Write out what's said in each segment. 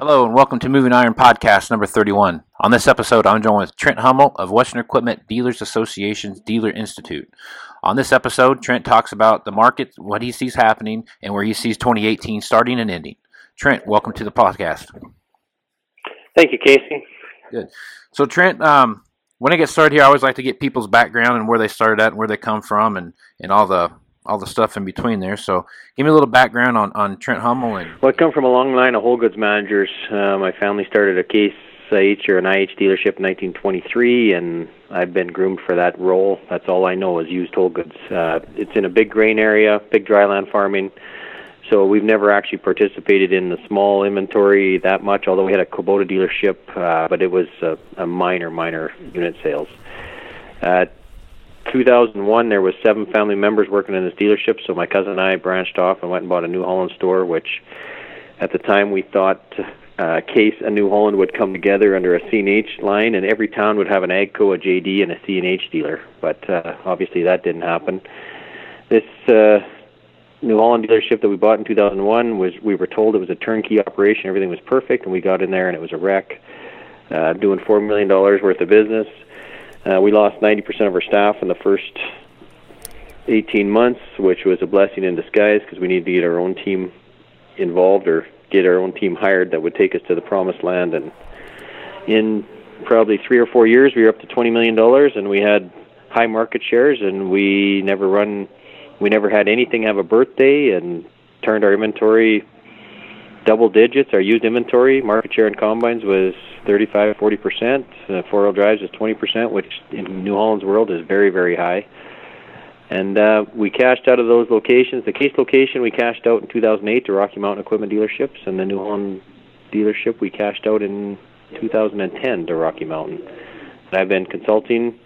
Hello and welcome to Moving Iron Podcast number 31. On this episode, I'm joined with Trent Hummel of Western Equipment Dealers Association's Dealer Institute. On this episode, Trent talks about the market, what he sees happening, and where he sees 2018 starting and ending. Trent, welcome to the podcast. Thank you, Casey. Good. So, Trent, when I get started here, I always like to get people's background and where they started at and where they come from and all the stuff in between there. So give me a little background on Trent Hummel. Well, I come from a long line of whole goods managers. My family started a Case IH or an IH dealership in 1923, and I've been groomed for that role. That's all I know is used whole goods. It's in a big grain area, big dryland farming. So we've never actually participated in the small inventory that much, although we had a Kubota dealership, but it was a minor unit sales. 2001, there was 7 family members working in this dealership, so my cousin and I branched off and went and bought a New Holland store, which at the time we thought Case and New Holland would come together under a CNH line, and every town would have an AGCO, a JD, and a CNH dealer, but obviously that didn't happen. This New Holland dealership that we bought in 2001, we were told it was a turnkey operation, everything was perfect, and we got in there and it was a wreck, doing $4 million worth of business. We lost 90% of our staff in the first 18 months, which was a blessing in disguise because we needed to get our own team involved or get our own team hired that would take us to the promised land. And in probably 3 or 4 years, we were up to $20 million, and we had high market shares, and we never had anything have a birthday, and turned our inventory double digits. Our used inventory market share in combines was 35-40%. Four-wheel drives is 20%, which in New Holland's world is very, very high. And we cashed out of those locations. The Case location we cashed out in 2008 to Rocky Mountain Equipment Dealerships, and the New Holland dealership we cashed out in 2010 to Rocky Mountain. And I've been consulting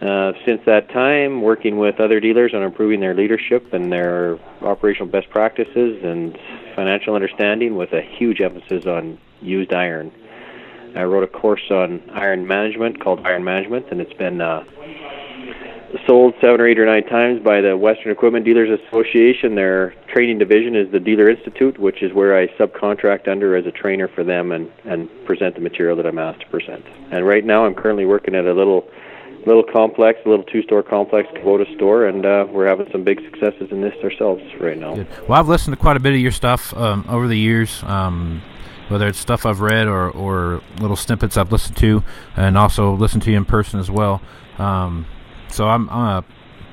since that time, working with other dealers on improving their leadership and their operational best practices and financial understanding, with a huge emphasis on used iron. I wrote a course on iron management called Iron Management, and it's been sold 7 or 8 or 9 times by the Western Equipment Dealers Association. Their training division is the Dealer Institute, which is where I subcontract under as a trainer for them and present the material that I'm asked to present. And right now I'm currently working at a little complex, a little 2-store complex, Kubota store, and we're having some big successes in this ourselves right now. Good. Well, I've listened to quite a bit of your stuff over the years, whether it's stuff I've read or little snippets I've listened to, and also listened to you in person as well. So I'm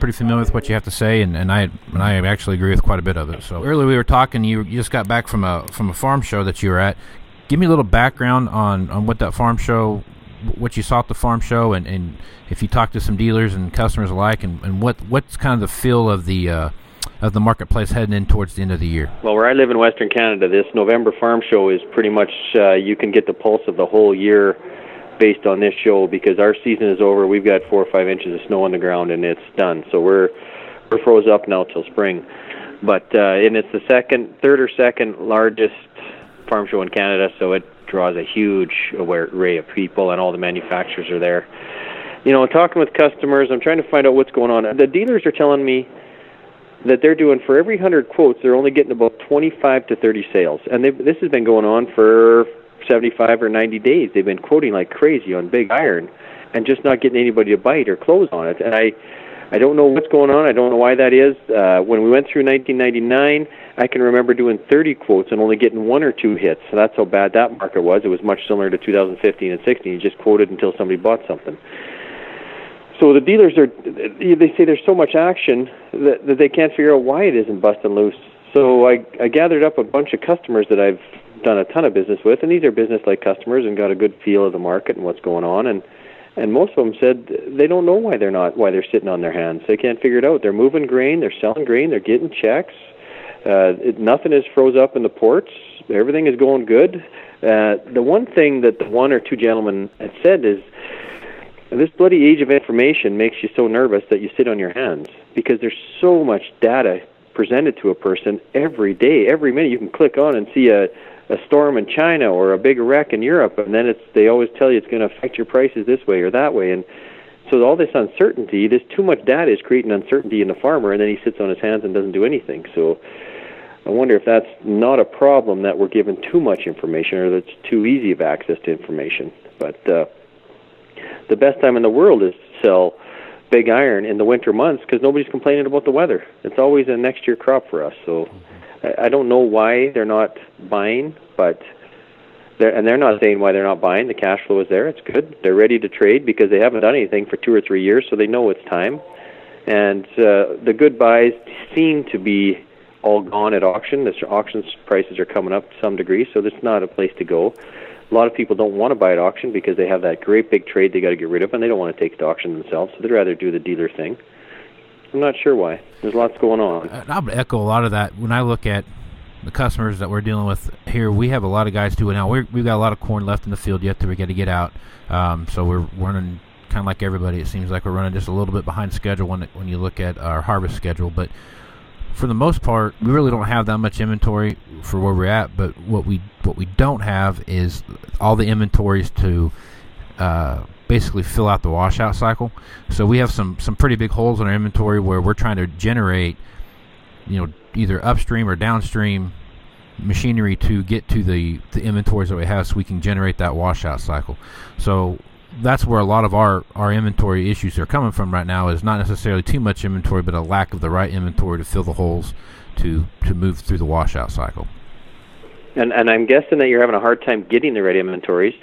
pretty familiar with what you have to say, and I actually agree with quite a bit of it. So earlier we were talking, you just got back from a farm show that you were at. Give me a little background on what that farm show, what you saw at the farm show, and if you talked to some dealers and customers alike, and what's kind of the feel of the marketplace heading in towards the end of the year? Well, where I live in Western Canada, this November farm show is pretty much, you can get the pulse of the whole year based on this show, because our season is over. We've got 4 or 5 inches of snow on the ground and it's done. So we're froze up now till spring. But and it's the third or second largest farm show in Canada, so it draws a huge array of people, and all the manufacturers are there. You know, talking with customers, I'm trying to find out what's going on. The dealers are telling me that they're doing, for every 100 quotes, they're only getting about 25 to 30 sales. And this has been going on for 75 or 90 days. They've been quoting like crazy on big iron and just not getting anybody to bite or close on it. And I don't know what's going on. I don't know why that is. When we went through 1999, I can remember doing 30 quotes and only getting 1 or 2 hits. So that's how bad that market was. It was much similar to 2015 and 16. You just quoted until somebody bought something. So the dealers they say there's so much action that they can't figure out why it isn't busting loose. So I gathered up a bunch of customers that I've done a ton of business with, and these are business-like customers, and got a good feel of the market and what's going on. And most of them said they don't know why they're sitting on their hands. They can't figure it out. They're moving grain, they're selling grain, they're getting checks. Nothing is froze up in the ports. Everything is going good. The one thing that the 1 or 2 gentlemen had said is, this bloody age of information makes you so nervous that you sit on your hands, because there's so much data presented to a person every day, every minute. You can click on and see a storm in China or a big wreck in Europe, and then they always tell you it's going to affect your prices this way or that way. And so all this uncertainty, this too much data is creating uncertainty in the farmer, and then he sits on his hands and doesn't do anything. So I wonder if that's not a problem, that we're given too much information or that's too easy of access to information. But the best time in the world is to sell big iron in the winter months because nobody's complaining about the weather. It's always a next year crop for us. So I don't know why they're not buying, but they're not saying why they're not buying. The cash flow is there. It's good. They're ready to trade because they haven't done anything for 2 or 3 years, so they know it's time. And the good buys seem to be all gone at auction. The auction prices are coming up to some degree, so that's not a place to go. A lot of people don't want to buy at auction because they have that great big trade they got to get rid of, and they don't want to take it to auction themselves, so they'd rather do the dealer thing. I'm not sure why. There's lots going on. I'll echo a lot of that. When I look at the customers that we're dealing with here, we have a lot of guys doing now. We've got a lot of corn left in the field yet that we got to get out, so we're running kind of like everybody. It seems like we're running just a little bit behind schedule when you look at our harvest schedule, but for the most part, we really don't have that much inventory for where we're at. But what we don't have is all the inventories to basically fill out the washout cycle. So we have some pretty big holes in our inventory where we're trying to generate, either upstream or downstream machinery to get to the inventories that we have so we can generate that washout cycle. So that's where a lot of our inventory issues are coming from right now, is not necessarily too much inventory, but a lack of the right inventory to fill the holes to move through the washout cycle. And I'm guessing that you're having a hard time getting the right inventories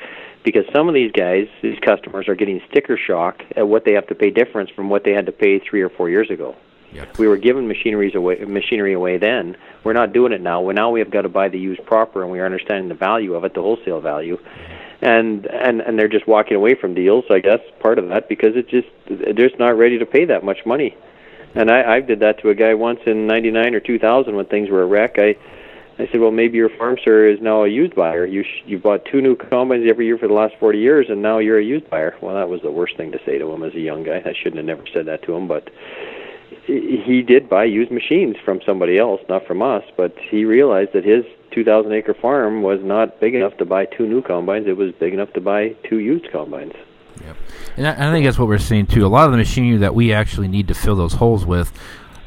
because some of these guys, these customers, are getting sticker shock at what they have to pay difference from what they had to pay 3 or 4 years ago. Yep. We were giving machinery away then. We're not doing it now. Now we have got to buy the used proper, and we are understanding the value of it, the wholesale value. And they're just walking away from deals, I guess, part of that, because they're just not ready to pay that much money. And I did that to a guy once in 99 or 2000 when things were a wreck. I said, well, maybe your farm, sir, is now a used buyer. You bought 2 new combines every year for the last 40 years, and now you're a used buyer. Well, that was the worst thing to say to him as a young guy. I shouldn't have never said that to him, but he did buy used machines from somebody else, not from us, but he realized that his 2,000-acre farm was not big enough to buy 2 new combines. It was big enough to buy 2 used combines. Yeah, and I think that's what we're seeing, too. A lot of the machinery that we actually need to fill those holes with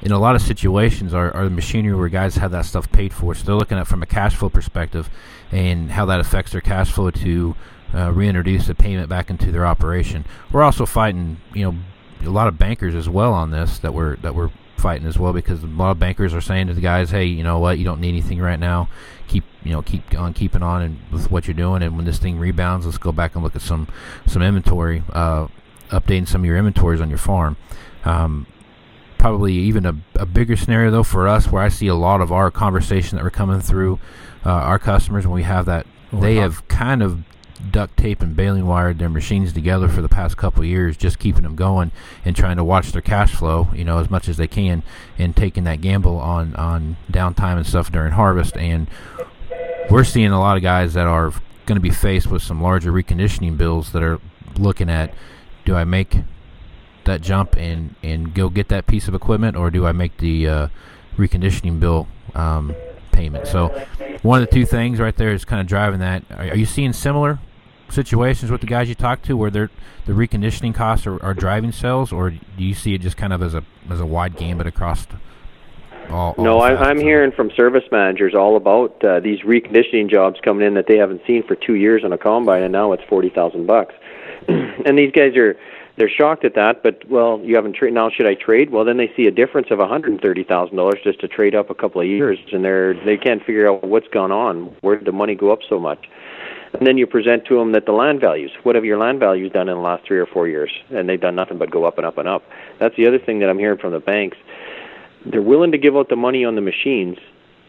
in a lot of situations are the machinery where guys have that stuff paid for. So they're looking at from a cash flow perspective and how that affects their cash flow to reintroduce the payment back into their operation. We're also fighting, a lot of bankers as well on this that we're fighting as well, because a lot of bankers are saying to the guys, hey, you know what, you don't need anything right now. Keep on keeping on and with what you're doing, and when this thing rebounds, let's go back and look at some inventory, updating some of your inventories on your farm. Probably even a bigger scenario though for us, where I see a lot of our conversation that we're coming through our customers when we have that, they have kind of duct tape and baling wired their machines together for the past couple of years, just keeping them going and trying to watch their cash flow, as much as they can, and taking that gamble on downtime and stuff during harvest. And we're seeing a lot of guys that are going to be faced with some larger reconditioning bills that are looking at, do I make that jump and go get that piece of equipment, or do I make the reconditioning bill payment? So one of the two things right there is kind of driving that. Are you seeing similar situations with the guys you talk to where the reconditioning costs are driving sales, or do you see it just kind of as a wide gambit across all No, I'm hearing from service managers all about these reconditioning jobs coming in that they haven't seen for 2 years on a combine, and now it's $40,000. And these guys they're shocked at that, but, well, you haven't traded, now should I trade? Well, then they see a difference of $130,000 just to trade up a couple of years, and they can't figure out what's gone on. Where did the money go up so much? And then you present to them that the land values, what have your land values done in the last 3 or 4 years? And they've done nothing but go up and up and up. That's the other thing that I'm hearing from the banks. They're willing to give out the money on the machines,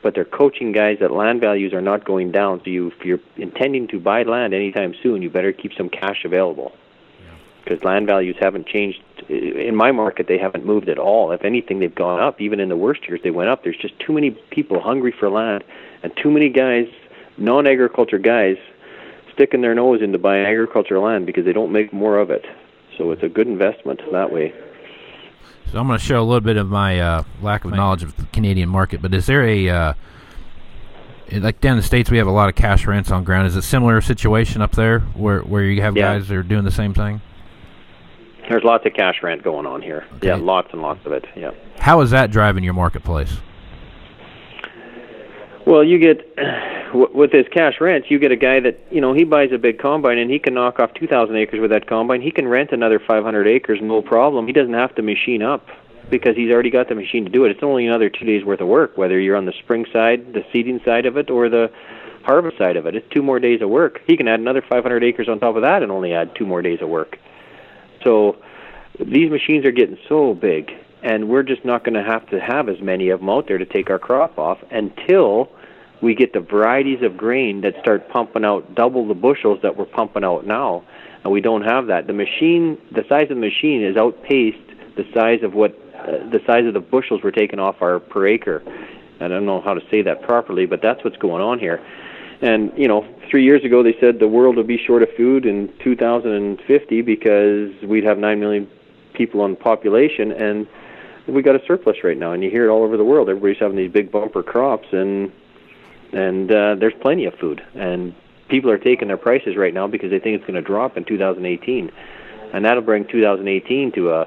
but they're coaching guys that land values are not going down, so if you're intending to buy land anytime soon, you better keep some cash available. Because land values haven't changed. In my market, they haven't moved at all. If anything, they've gone up. Even in the worst years, they went up. There's just too many people hungry for land, and too many guys, non-agriculture guys, sticking their nose into buying agricultural land because they don't make more of it. So it's a good investment that way. So I'm going to show a little bit of my lack of knowledge of the Canadian market, but is there a... like down in the States, we have a lot of cash rents on ground. Is it a similar situation up there where you have guys that are doing the same thing? There's lots of cash rent going on here. Okay. Yeah, lots and lots of it. Yeah. How is that driving your marketplace? Well, you get, with his cash rent, you get a guy that, you know, he buys a big combine and he can knock off 2,000 acres with that combine. He can rent another 500 acres, no problem. He doesn't have to machine up because he's already got the machine to do it. It's only another 2 days' worth of work, whether you're on the spring side, the seeding side of it, or the harvest side of it. It's 2 more days of work. He can add another 500 acres on top of that and only add 2 more days of work. So these machines are getting so big, and we're just not going to have as many of them out there to take our crop off until we get the varieties of grain that start pumping out double the bushels that we're pumping out now, and we don't have that. The machine, the size of the machine has outpaced the size of what the size of the bushels we're taking off our per acre. I don't know how to say that properly, but that's what's going on here. And, you know, 3 years ago they said the world would be short of food in 2050 because we'd have 9 million people on the population, and we got a surplus right now. And you hear it all over the world. Everybody's having these big bumper crops, and there's plenty of food, and people are taking their prices right now because they think it's going to drop in 2018, and that'll bring 2018 to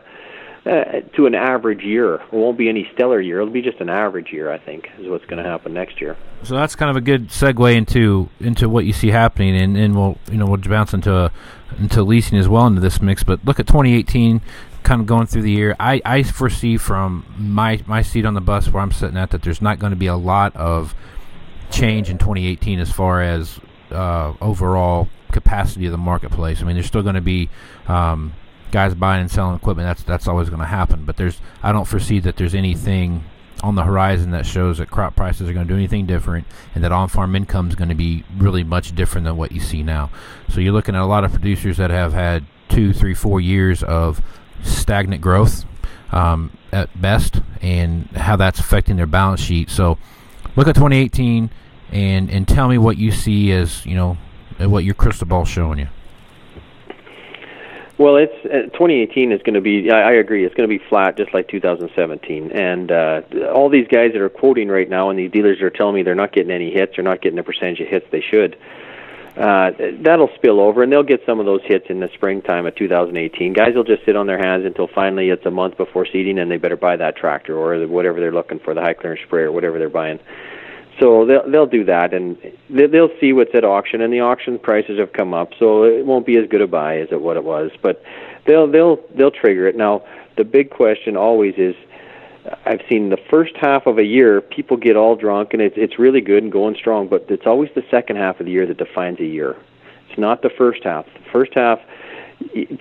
an average year. It won't be any stellar year. It'll be just an average year, I think, is what's going to happen next year. So that's kind of a good segue into what you see happening, and we'll bounce into leasing as well into this mix. But look at 2018, kind of going through the year. I foresee from my seat on the bus where I'm sitting at that there's not going to be a lot of change in 2018 as far as overall capacity of the marketplace. I mean, there's still going to be guys buying and selling equipment. That's always going to happen. But I don't foresee that there's anything on the horizon that shows that crop prices are going to do anything different and that on-farm income is going to be really much different than what you see now. So you're looking at a lot of producers that have had 2, 3, 4 years of stagnant growth at best, and how that's affecting their balance sheet. So look at 2018 and tell me what you see as, you know, what your crystal ball's showing you. Well, it's 2018 is going to be, I agree, it's going to be flat just like 2017. And all these guys that are quoting right now and these dealers are telling me they're not getting any hits, they're not getting the percentage of hits they should. That'll spill over, and they'll get some of those hits in the springtime of 2018. Guys will just sit on their hands until finally it's a month before seeding, and they better buy that tractor or whatever they're looking for, the high clearance sprayer or whatever they're buying. So they'll do that, and they'll see what's at auction, and the auction prices have come up, so it won't be as good a buy as what it was. But they'll trigger it. Now, the big question always is, I've seen the first half of a year, people get all drunk, and it's really good and going strong, but it's always the second half of the year that defines a year. It's not the first half. The first half,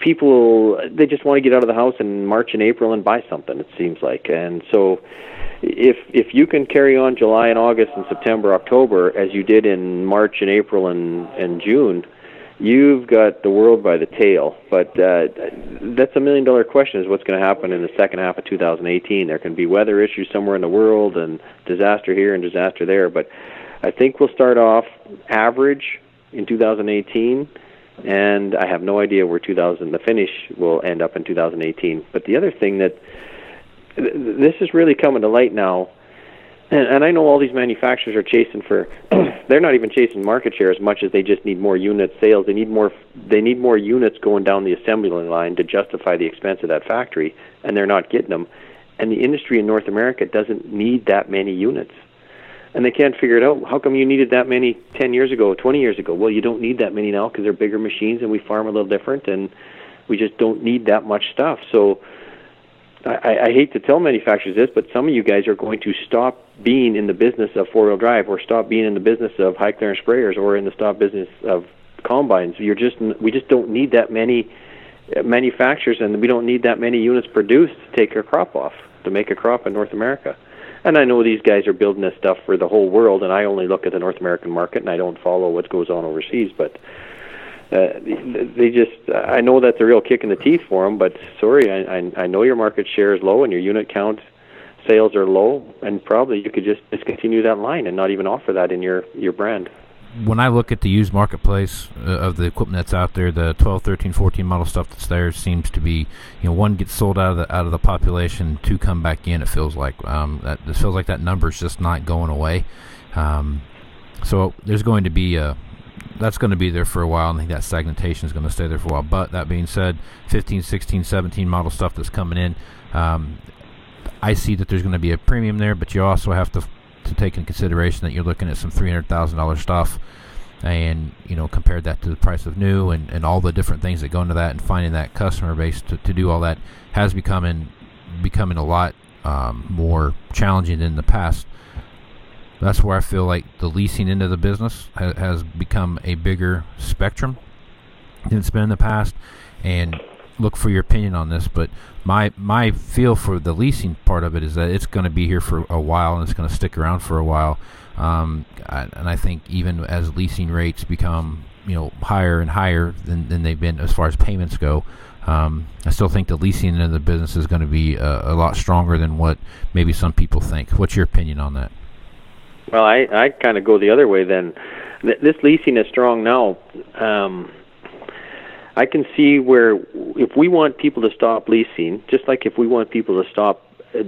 people, they just want to get out of the house in March and April and buy something, it seems like. And so if you can carry on July and August and September, October, as you did in March and April and June, you've got the world by the tail. But that's a million-dollar question, is what's going to happen in the second half of 2018. There can be weather issues somewhere in the world and disaster here and disaster there. But I think we'll start off average in 2018, and I have no idea where the finish will end up in 2018. But the other thing that this is really coming to light now, and I know all these manufacturers are chasing for, they're not even chasing market share as much as they just need more unit sales. They need more units going down the assembly line to justify the expense of that factory, and they're not getting them. And the industry in North America doesn't need that many units. And they can't figure it out. How come you needed that many 10 years ago, 20 years ago? Well, you don't need that many now because they're bigger machines and we farm a little different, and we just don't need that much stuff. So I hate to tell manufacturers this, but some of you guys are going to stop being in the business of four-wheel drive, or stop being in the business of high clearance sprayers, or in the stop business of combines. We just don't need that many manufacturers, and we don't need that many units produced to take a crop off, to make a crop in North America. And I know these guys are building this stuff for the whole world, and I only look at the North American market, and I don't follow what goes on overseas, but I know that's a real kick in the teeth for them, but sorry, I know your market share is low and your unit count sales are low, and probably you could just discontinue that line and not even offer that in your brand. When I look at the used marketplace of the equipment that's out there, the 12, 13, 14 model stuff that's there seems to be, you know, one gets sold out of the population, two come back in. It feels like it feels like that number's just not going away. So there's going to be that's going to be there for a while. I think that segmentation is going to stay there for a while. But that being said, 15, 16, 17 model stuff that's coming in, I see that there's going to be a premium there, but you also have to to take into consideration that you're looking at some $300,000 stuff, and you know, compared that to the price of new and all the different things that go into that, and finding that customer base to do all that has becoming a lot more challenging than in the past. That's where I feel like the leasing end of the business has become a bigger spectrum than it's been in the past. And look for your opinion on this, but my feel for the leasing part of it is that it's going to be here for a while, and it's going to stick around for a while. And I think even as leasing rates become, you know, higher and higher than they've been as far as payments go, I still think the leasing end of the business is going to be a lot stronger than what maybe some people think. What's your opinion on that? Well, I kind of go the other way then. This leasing is strong now. I can see where if we want people to stop leasing, just like if we want people to stop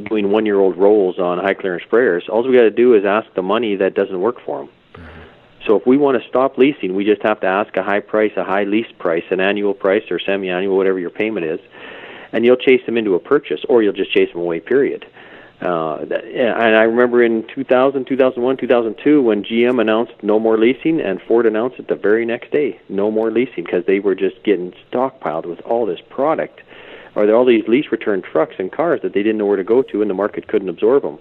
doing one-year-old rolls on high-clearance sprayers, all we got to do is ask the money that doesn't work for them. Mm-hmm. So if we want to stop leasing, we just have to ask a high price, a high lease price, an annual price or semi-annual, whatever your payment is, and you'll chase them into a purchase, or you'll just chase them away, period. And I remember in 2000, 2001, 2002 when GM announced no more leasing, and Ford announced it the very next day, no more leasing, because they were just getting stockpiled with all this product, or all these lease return trucks and cars that they didn't know where to go to, and the market couldn't absorb them.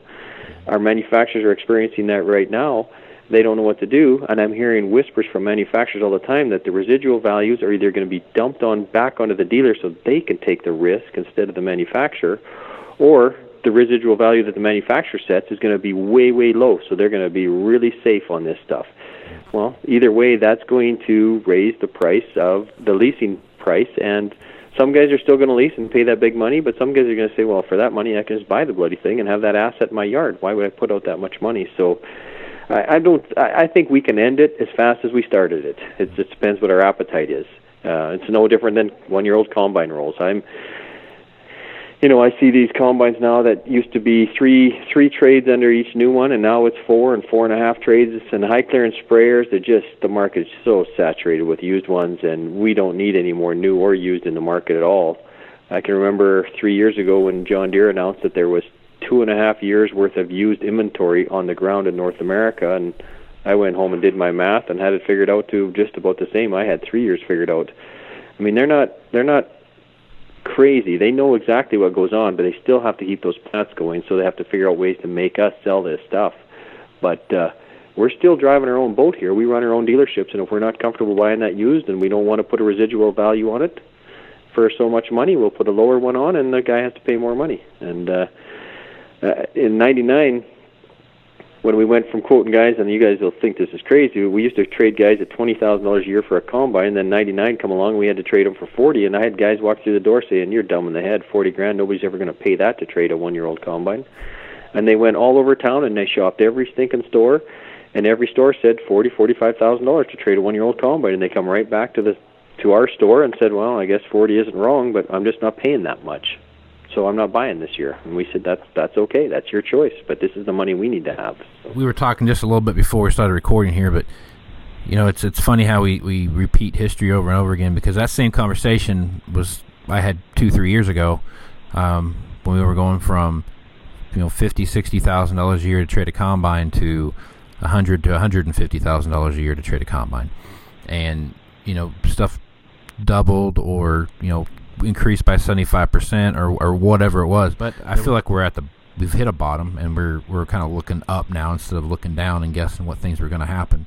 Our manufacturers are experiencing that right now. They don't know what to do, and I'm hearing whispers from manufacturers all the time that the residual values are either going to be dumped on back onto the dealer so they can take the risk instead of the manufacturer, or the residual value that the manufacturer sets is going to be way, way low, so they're going to be really safe on this stuff. Well, either way, that's going to raise the price of the leasing price, and some guys are still going to lease and pay that big money, but some guys are going to say, well, for that money, I can just buy the bloody thing and have that asset in my yard. Why would I put out that much money? So I think we can end it as fast as we started it. It just depends what our appetite is. It's no different than one-year-old combine rolls. You know, I see these combines now that used to be three trades under each new one, and now it's four and four and a half trades. And high clearance sprayers, the market is so saturated with used ones, and we don't need any more new or used in the market at all. I can remember 3 years ago when John Deere announced that there was 2.5 years worth of used inventory on the ground in North America, and I went home and did my math and had it figured out to just about the same. I had 3 years figured out. I mean, they're not crazy. They know exactly what goes on, but they still have to keep those plants going, so they have to figure out ways to make us sell this stuff. But we're still driving our own boat here. We run our own dealerships, and if we're not comfortable buying that used and we don't want to put a residual value on it for so much money, we'll put a lower one on, and the guy has to pay more money. And in 99, when we went from quoting guys, and you guys will think this is crazy, we used to trade guys at $20,000 a year for a combine, and then 99 come along, we had to trade them for 40, and I had guys walk through the door saying, you're dumb in the head, 40 grand, nobody's ever going to pay that to trade a one-year-old combine. And they went all over town, and they shopped every stinking store, and every store said $40,000, $45,000 to trade a one-year-old combine, and they come right back to our store and said, well, I guess 40 isn't wrong, but I'm just not paying that much, so I'm not buying this year. And we said, that's okay, that's your choice, but this is the money we need to have. We were talking just a little bit before we started recording here, but you know, it's funny how we repeat history over and over again, because that same conversation I had 2-3 years ago when we were going from, you know, $50,000-$60,000 a year to trade a combine to $100,000 to $150,000 a year to trade a combine. And you know, stuff doubled, or you know, increased by 75% or whatever it was. But I feel like we've hit a bottom, and we're kind of looking up now instead of looking down and guessing what things were going to happen.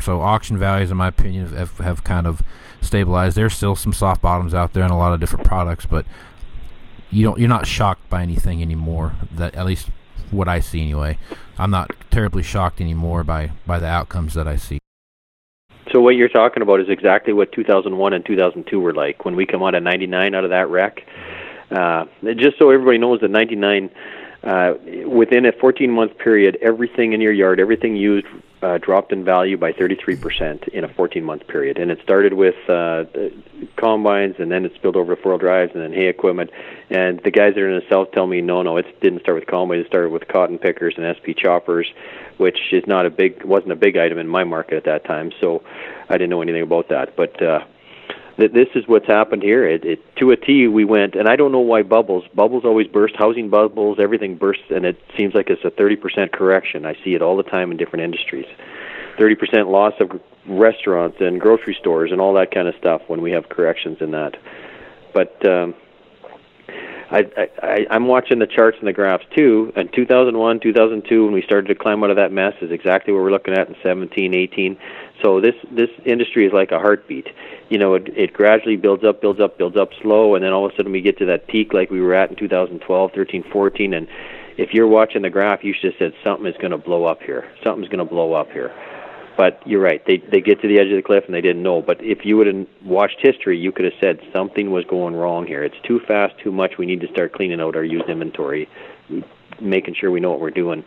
So auction values, in my opinion, have kind of stabilized. There's still some soft bottoms out there in a lot of different products, but you're not shocked by anything anymore. That, at least what I see anyway. I'm not terribly shocked anymore by the outcomes that I see. So what you're talking about is exactly what 2001 and 2002 were like. When we come out of 99 out of that wreck, just so everybody knows that 99, within a 14-month period, everything in your yard, everything used, dropped in value by 33% in a 14-month period. And it started with combines, and then it spilled over to four-wheel drives, and then hay equipment. And the guys that are in the South tell me, no, it didn't start with combines. It started with cotton pickers and SP choppers, which is wasn't a big item in my market at that time, so I didn't know anything about that. But this is what's happened here. It to a T, we went, and I don't know why bubbles always burst, housing bubbles, everything bursts, and it seems like it's a 30% correction. I see it all the time in different industries. 30% loss of restaurants and grocery stores and all that kind of stuff when we have corrections in that. But I'm watching the charts and the graphs too, and 2001, 2002, when we started to climb out of that mess, is exactly what we're looking at in 17, 18. So this industry is like a heartbeat. You know, it gradually builds up slow, and then all of a sudden we get to that peak like we were at in 2012, 13, 14, and if you're watching the graph, you should have said something is going to blow up here. Something's going to blow up here. But you're right. They get to the edge of the cliff and they didn't know. But if you would have watched history, you could have said something was going wrong here. It's too fast, too much. We need to start cleaning out our used inventory, making sure we know what we're doing.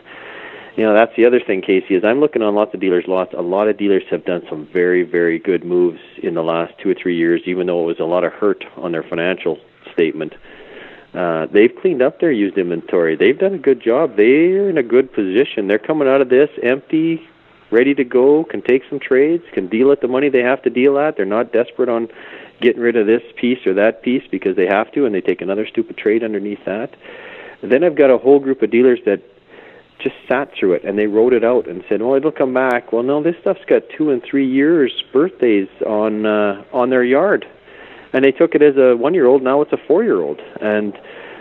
You know, that's the other thing, Casey, is I'm looking on lots of dealers' lots. A lot of dealers have done some very, very good moves in the last 2 or 3 years, even though it was a lot of hurt on their financial statement. They've cleaned up their used inventory. They've done a good job. They're in a good position. They're coming out of this empty, ready to go, can take some trades, can deal at the money they have to deal at. They're not desperate on getting rid of this piece or that piece because they have to, and they take another stupid trade underneath that. And then I've got a whole group of dealers that just sat through it, and they wrote it out and said, well, it'll come back. Well, no, this stuff's got 2 and 3 years birthdays on their yard. And they took it as a 1-year-old, now it's a 4-year-old. And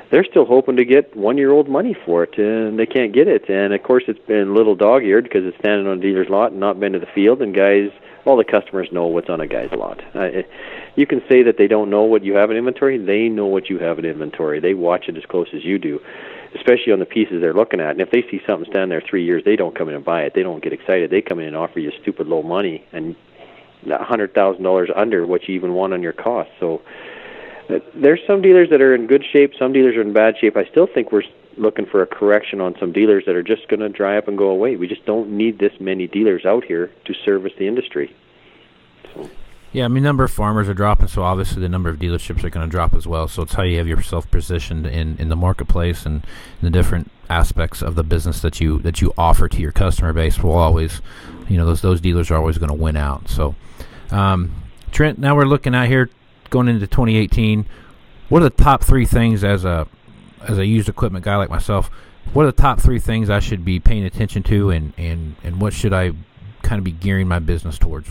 they're still hoping to get 1-year-old money for it, and they can't get it. And, of course, it's been a little dog-eared because it's standing on a dealer's lot and not been to the field. And guys, all the customers know what's on a guy's lot. You can say that they don't know what you have in inventory. They know what you have in inventory. They watch it as close as you do, especially on the pieces they're looking at. And if they see something standing there 3 years, they don't come in and buy it. They don't get excited. They come in and offer you stupid low money and $100,000 under what you even want on your cost. So there's some dealers that are in good shape, some dealers are in bad shape. I still think we're looking for a correction on some dealers that are just going to dry up and go away. We just don't need this many dealers out here to service the industry. So. Yeah, I mean, number of farmers are dropping, so obviously the number of dealerships are going to drop as well. So it's how you have yourself positioned in the marketplace, and the different aspects of the business that you offer to your customer base will always, you know, those dealers are always going to win out. So, Trent, now we're looking out here going into 2018. What are the top three things as a used equipment guy like myself? What are the top three things I should be paying attention to, and what should I kind of be gearing my business towards?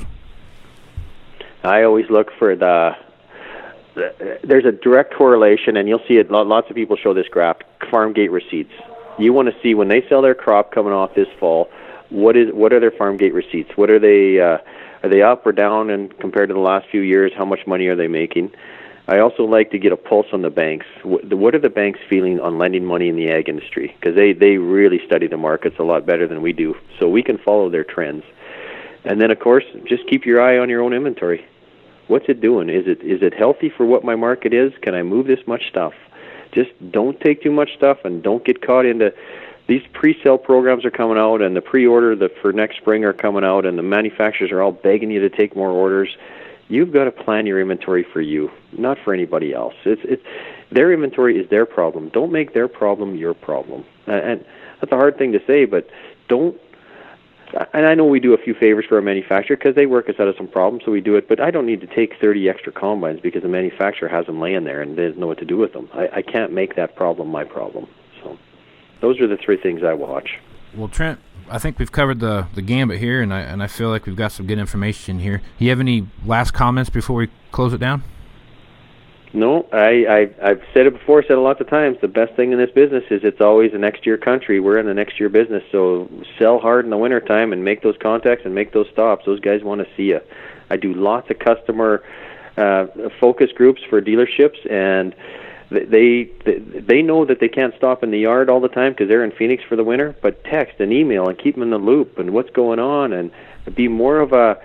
I always look for there's a direct correlation, and you'll see it. Lots of people show this graph, farm gate receipts. You want to see when they sell their crop coming off this fall, what are their farm gate receipts? What are they up or down? And compared to the last few years, how much money are they making? I also like to get a pulse on the banks. What are the banks feeling on lending money in the ag industry? Because they really study the markets a lot better than we do, so we can follow their trends. And then, of course, just keep your eye on your own inventory. What's it doing? Is it healthy for what my market is? Can I move this much stuff? Just don't take too much stuff, and don't get caught into these pre-sale programs are coming out, and the pre-order for next spring are coming out, and the manufacturers are all begging you to take more orders. You've got to plan your inventory for you, not for anybody else. Their inventory is their problem. Don't make their problem your problem. And that's a hard thing to say, but don't. And I know we do a few favors for a manufacturer because they work us out of some problems, so we do it. But I don't need to take 30 extra combines because the manufacturer has them laying there and doesn't know what to do with them. I can't make that problem my problem. So those are the three things I watch. Well, Trent, I think we've covered the gambit here, and I feel like we've got some good information here. Do you have any last comments before we close it down? No, I've said it before, said it lots of times. The best thing in this business is it's always a next-year country. We're in a next-year business, so sell hard in the wintertime and make those contacts and make those stops. Those guys want to see you. I do lots of customer focus groups for dealerships, and they know that they can't stop in the yard all the time because they're in Phoenix for the winter, but text and email and keep them in the loop and what's going on, and be more of a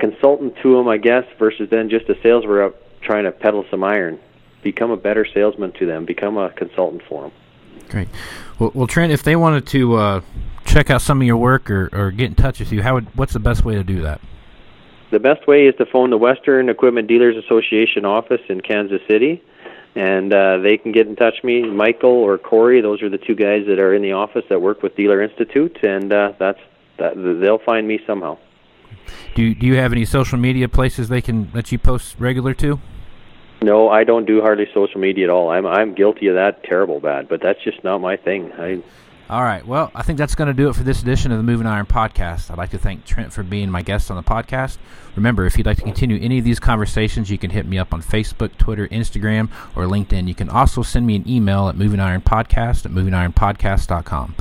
consultant to them, I guess, versus then just a sales rep trying to peddle some iron. Become a better salesman to them. Become a consultant for them. Great. Well, Trent, if they wanted to check out some of your work or get in touch with you, what's the best way to do that? The best way is to phone the Western Equipment Dealers Association office in Kansas City, and they can get in touch with me, Michael or Corey. Those are the two guys that are in the office that work with Dealer Institute, and they'll find me somehow. Do you have any social media places they can let you post regular to? No, I don't do hardly social media at all. I'm guilty of that terrible bad, but that's just not my thing. All right. Well, I think that's going to do it for this edition of the Moving Iron Podcast. I'd like to thank Trent for being my guest on the podcast. Remember, if you'd like to continue any of these conversations, you can hit me up on Facebook, Twitter, Instagram, or LinkedIn. You can also send me an email at movingironpodcast@movingironpodcast.com.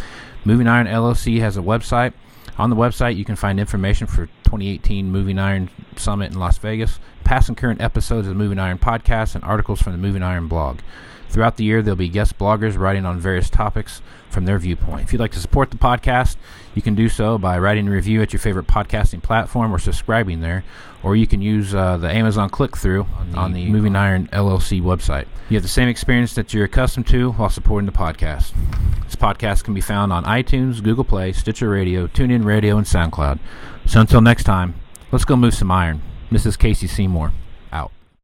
Moving Iron LLC has a website. On the website, you can find information for 2018 Moving Iron Summit in Las Vegas, past and current episodes of the Moving Iron Podcast, and articles from the Moving Iron Blog. Throughout the year, there'll be guest bloggers writing on various topics from their viewpoint. If you'd like to support the podcast, you can do so by writing a review at your favorite podcasting platform or subscribing there, or you can use the Amazon click-through on the Moving Iron LLC website. You have the same experience that you're accustomed to while supporting the podcast. This podcast can be found on iTunes, Google Play, Stitcher Radio, Tune In Radio, and Sound Cloud. So until next time, let's go move some iron. This is Casey Seymour.